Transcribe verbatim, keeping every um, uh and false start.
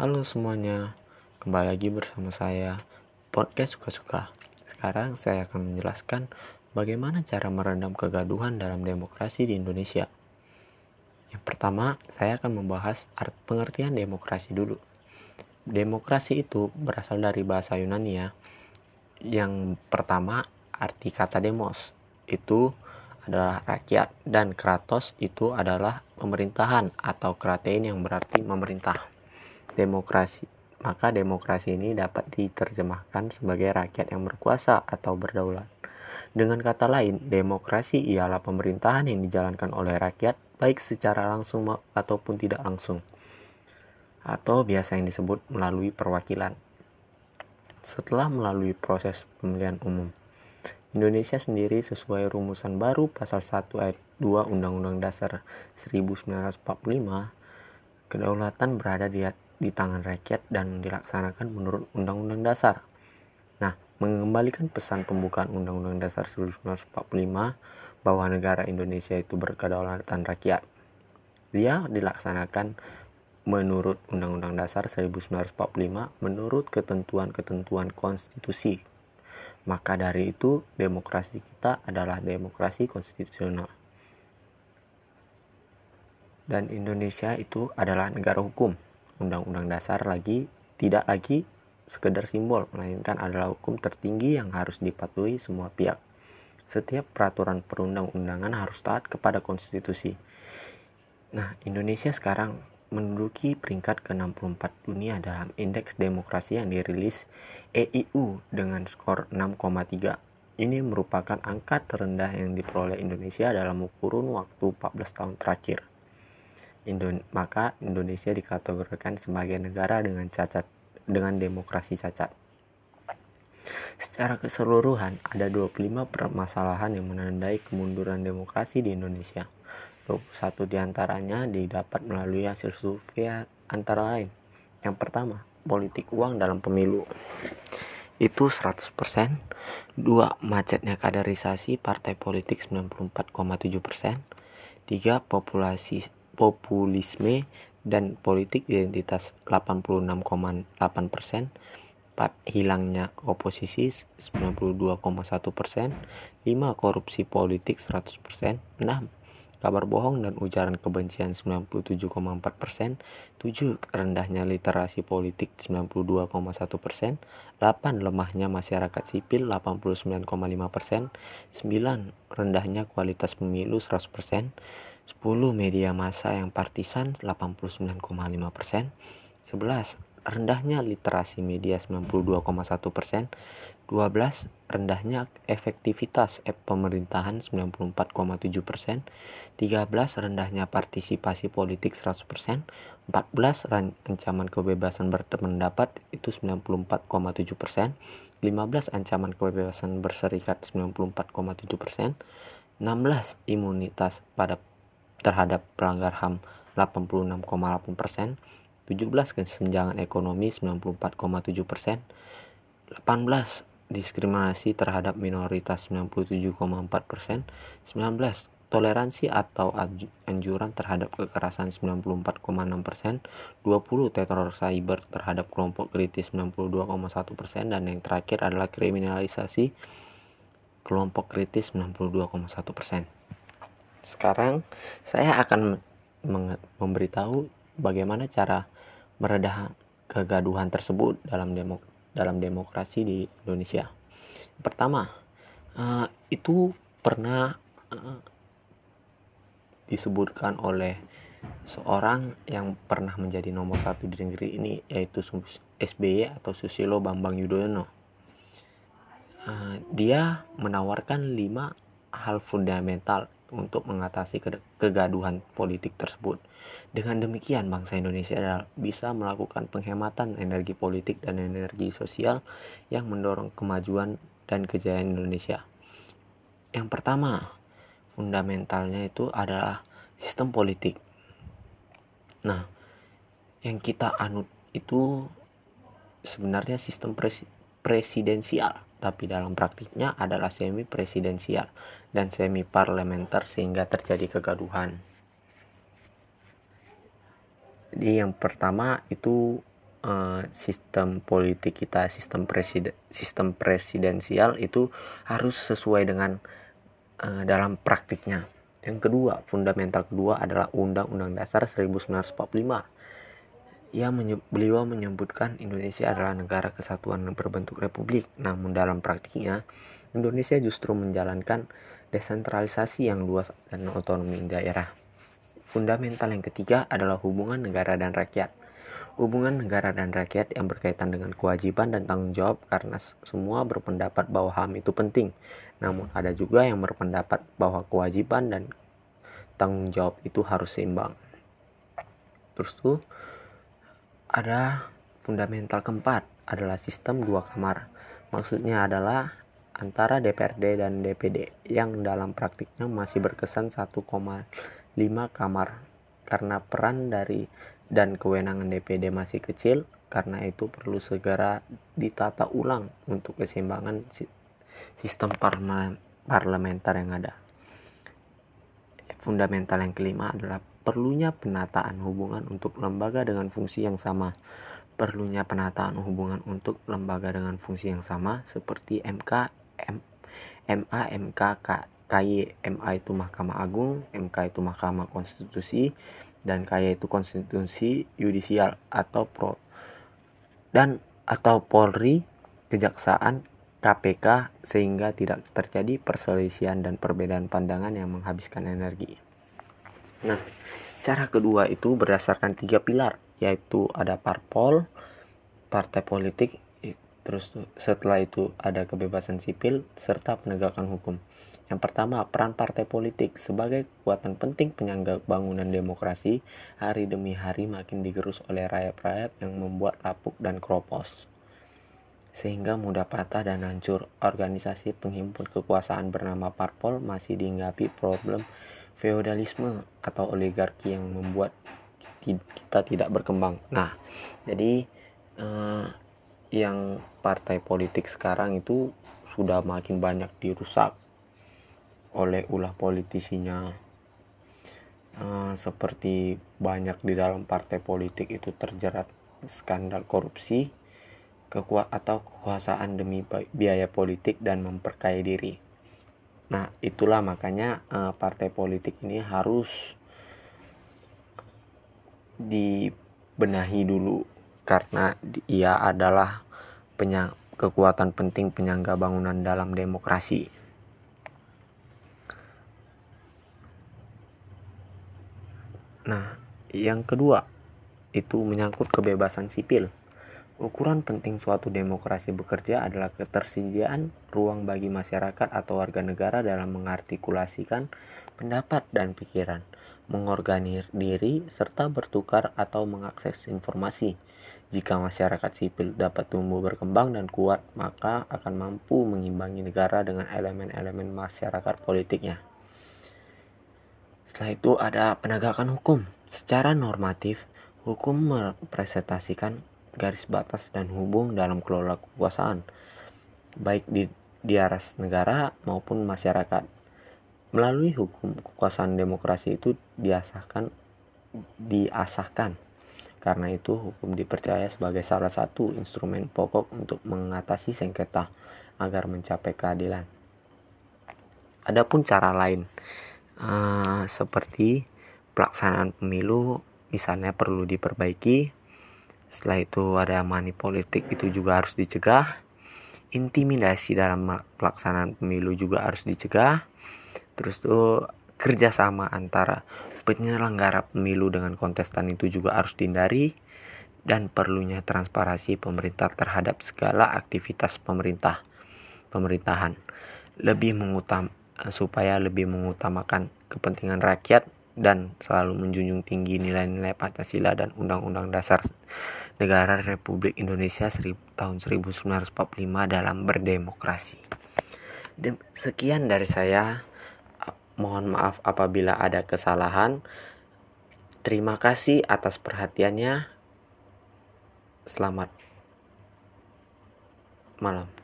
Halo semuanya, kembali lagi bersama saya Podcast Suka-Suka. Sekarang saya akan menjelaskan bagaimana cara meredam kegaduhan dalam demokrasi di Indonesia. Yang pertama, saya akan membahas arti pengertian demokrasi dulu. Demokrasi itu berasal dari bahasa Yunani ya. Yang pertama, arti kata demos itu adalah rakyat dan kratos itu adalah pemerintahan atau kratein yang berarti memerintah. Demokrasi. Maka demokrasi ini dapat diterjemahkan sebagai rakyat yang berkuasa atau berdaulat. Dengan kata lain, demokrasi ialah pemerintahan yang dijalankan oleh rakyat baik secara langsung ataupun tidak langsung, atau biasa yang disebut melalui perwakilan. Setelah melalui proses pemilihan umum, Indonesia sendiri sesuai rumusan baru Pasal satu Ayat dua Undang-Undang Dasar seribu sembilan ratus empat puluh lima, kedaulatan berada di, di tangan rakyat dan dilaksanakan menurut Undang-Undang Dasar. Nah, mengembalikan pesan pembukaan Undang-Undang Dasar seribu sembilan ratus empat puluh lima bahwa negara Indonesia itu berkedaulatan rakyat. Dia dilaksanakan menurut Undang-Undang Dasar seribu sembilan ratus empat puluh lima menurut ketentuan-ketentuan konstitusi. Maka dari itu, demokrasi kita adalah demokrasi konstitusional. Dan Indonesia itu adalah negara hukum. Undang-Undang Dasar lagi tidak lagi sekedar simbol, melainkan adalah hukum tertinggi yang harus dipatuhi semua pihak. Setiap peraturan perundang-undangan harus taat kepada konstitusi. Nah, Indonesia sekarang menduduki peringkat ke enam puluh empat dunia dalam indeks demokrasi yang dirilis E I U dengan skor enam koma tiga. Ini merupakan angka terendah yang diperoleh Indonesia dalam kurun waktu empat belas tahun terakhir. Indon- maka Indonesia dikategorikan sebagai negara dengan cacat dengan demokrasi cacat. Secara keseluruhan ada dua puluh lima permasalahan yang menandai kemunduran demokrasi di Indonesia. dua puluh satu diantaranya didapat melalui hasil survei antara lain. Yang pertama, politik uang dalam pemilu. Itu seratus persen. Dua, macetnya kaderisasi partai politik sembilan puluh empat koma tujuh persen. Tiga, populasi populisme dan politik identitas delapan puluh enam koma delapan persen. Empat, hilangnya oposisi sembilan puluh dua koma satu persen. Lima, korupsi politik seratus persen. Enam, kabar bohong dan ujaran kebencian sembilan puluh tujuh koma empat persen, tujuh rendahnya literasi politik sembilan puluh dua koma satu persen, delapan lemahnya masyarakat sipil delapan puluh sembilan koma lima persen, sembilan rendahnya kualitas pemilu seratus persen, sepuluh media massa yang partisan delapan puluh sembilan koma lima persen, sebelas rendahnya literasi media sembilan puluh dua koma satu persen, dua belas rendahnya efektivitas pemerintahan sembilan puluh empat koma tujuh persen, tiga belas rendahnya partisipasi politik seratus persen, empat belas ancaman kebebasan berpendapat itu sembilan puluh empat koma tujuh persen, lima belas ancaman kebebasan berserikat sembilan puluh empat koma tujuh persen, enam belas imunitas pada terhadap pelanggar H A M delapan puluh enam koma delapan persen, tujuh belas kesenjangan ekonomi sembilan puluh empat koma tujuh persen, delapan belas diskriminasi terhadap minoritas sembilan puluh tujuh koma empat persen, sembilan belas toleransi atau anjuran terhadap kekerasan sembilan puluh empat koma enam persen, dua puluh teror cyber terhadap kelompok kritis sembilan puluh dua koma satu persen, dan yang terakhir adalah kriminalisasi kelompok kritis sembilan puluh dua koma satu persen. Sekarang saya akan memberitahu bagaimana cara meredah kegaduhan tersebut dalam demok- dalam demokrasi di Indonesia. Pertama, uh, itu pernah uh, disebutkan oleh seorang yang pernah menjadi nomor satu di negeri ini, yaitu S B Y atau Susilo Bambang Yudhoyono. Uh, dia menawarkan lima hal fundamental untuk mengatasi ke- kegaduhan politik tersebut. Dengan demikian, bangsa Indonesia bisa melakukan penghematan energi politik dan energi sosial yang mendorong kemajuan dan kejayaan Indonesia. Yang pertama, fundamentalnya itu adalah sistem politik. Nah, yang kita anut itu sebenarnya sistem pres- presidensial. Tapi dalam praktiknya adalah semi presidensial dan semi parlementer sehingga terjadi kegaduhan. Jadi yang pertama itu uh, sistem politik kita, sistem presiden, sistem presidensial itu harus sesuai dengan uh, dalam praktiknya. Yang kedua, fundamental kedua adalah Undang-Undang Dasar seribu sembilan ratus empat puluh lima. Ia menyebut, beliau menyebutkan Indonesia adalah negara kesatuan yang berbentuk republik. Namun dalam praktiknya, Indonesia justru menjalankan desentralisasi yang luas dan otonomi daerah. Fundamental yang ketiga adalah hubungan negara dan rakyat. Hubungan negara dan rakyat yang berkaitan dengan kewajiban dan tanggung jawab, karena semua berpendapat bahwa H A M itu penting. Namun ada juga yang berpendapat bahwa kewajiban dan tanggung jawab itu harus seimbang. Terus tuh ada fundamental keempat adalah sistem dua kamar. Maksudnya adalah antara D P R D dan D P D yang dalam praktiknya masih berkesan satu koma lima kamar karena peran dari dan kewenangan D P D masih kecil, karena itu perlu segera ditata ulang untuk keseimbangan sistem parlementer yang ada. Fundamental yang kelima adalah perlunya penataan hubungan untuk lembaga dengan fungsi yang sama. Perlunya penataan hubungan untuk lembaga dengan fungsi yang sama seperti M K, M A, M K, K Y. M A itu Mahkamah Agung, M K itu Mahkamah Konstitusi, dan K Y itu konstitusi yudisial atau pro dan atau Polri, kejaksaan, K P K, sehingga tidak terjadi perselisihan dan perbedaan pandangan yang menghabiskan energi. Nah, cara kedua itu berdasarkan tiga pilar, yaitu ada parpol, partai politik, terus setelah itu ada kebebasan sipil serta penegakan hukum. Yang pertama, peran partai politik sebagai kekuatan penting penyangga bangunan demokrasi hari demi hari makin digerus oleh rayap-rayap yang membuat lapuk dan keropos, sehingga mudah patah dan hancur. Organisasi penghimpun kekuasaan bernama parpol masih dihinggapi problem feodalisme atau oligarki yang membuat kita tidak berkembang. Nah, jadi eh, yang partai politik sekarang itu sudah makin banyak dirusak oleh ulah politisinya. Uh, seperti banyak di dalam partai politik itu terjerat skandal korupsi kekua- atau kekuasaan demi biaya politik dan memperkaya diri. Nah, itulah makanya uh, partai politik ini harus dibenahi dulu, karena ia adalah penyang- kekuatan penting penyangga bangunan dalam demokrasi. Nah, yang kedua itu menyangkut kebebasan sipil. Ukuran penting suatu demokrasi bekerja adalah ketersediaan ruang bagi masyarakat atau warga negara dalam mengartikulasikan pendapat dan pikiran, mengorganisir diri, serta bertukar atau mengakses informasi. Jika masyarakat sipil dapat tumbuh berkembang dan kuat, maka akan mampu mengimbangi negara dengan elemen-elemen masyarakat politiknya. Setelah itu ada penegakan hukum. Secara normatif, hukum merepresentasikan garis batas dan hubung dalam kelola kekuasaan, baik di diaras negara maupun masyarakat. Melalui hukum, kekuasaan demokrasi itu diasahkan, diasahkan. Karena itu, hukum dipercaya sebagai salah satu instrumen pokok untuk mengatasi sengketa agar mencapai keadilan. Adapun cara lain, Uh, seperti pelaksanaan pemilu misalnya perlu diperbaiki. Setelah itu ada money politik, itu juga harus dicegah. Intimidasi dalam pelaksanaan pemilu juga harus dicegah. Terus tuh kerjasama antara penyelenggara pemilu dengan kontestan itu juga harus dihindari, dan perlunya transparansi pemerintah terhadap segala aktivitas pemerintah pemerintahan lebih mengutam supaya lebih mengutamakan kepentingan rakyat dan selalu menjunjung tinggi nilai-nilai Pancasila dan Undang-Undang Dasar Negara Republik Indonesia tahun seribu sembilan ratus empat puluh lima dalam berdemokrasi. Sekian dari saya. Mohon maaf apabila ada kesalahan. Terima kasih atas perhatiannya. Selamat malam.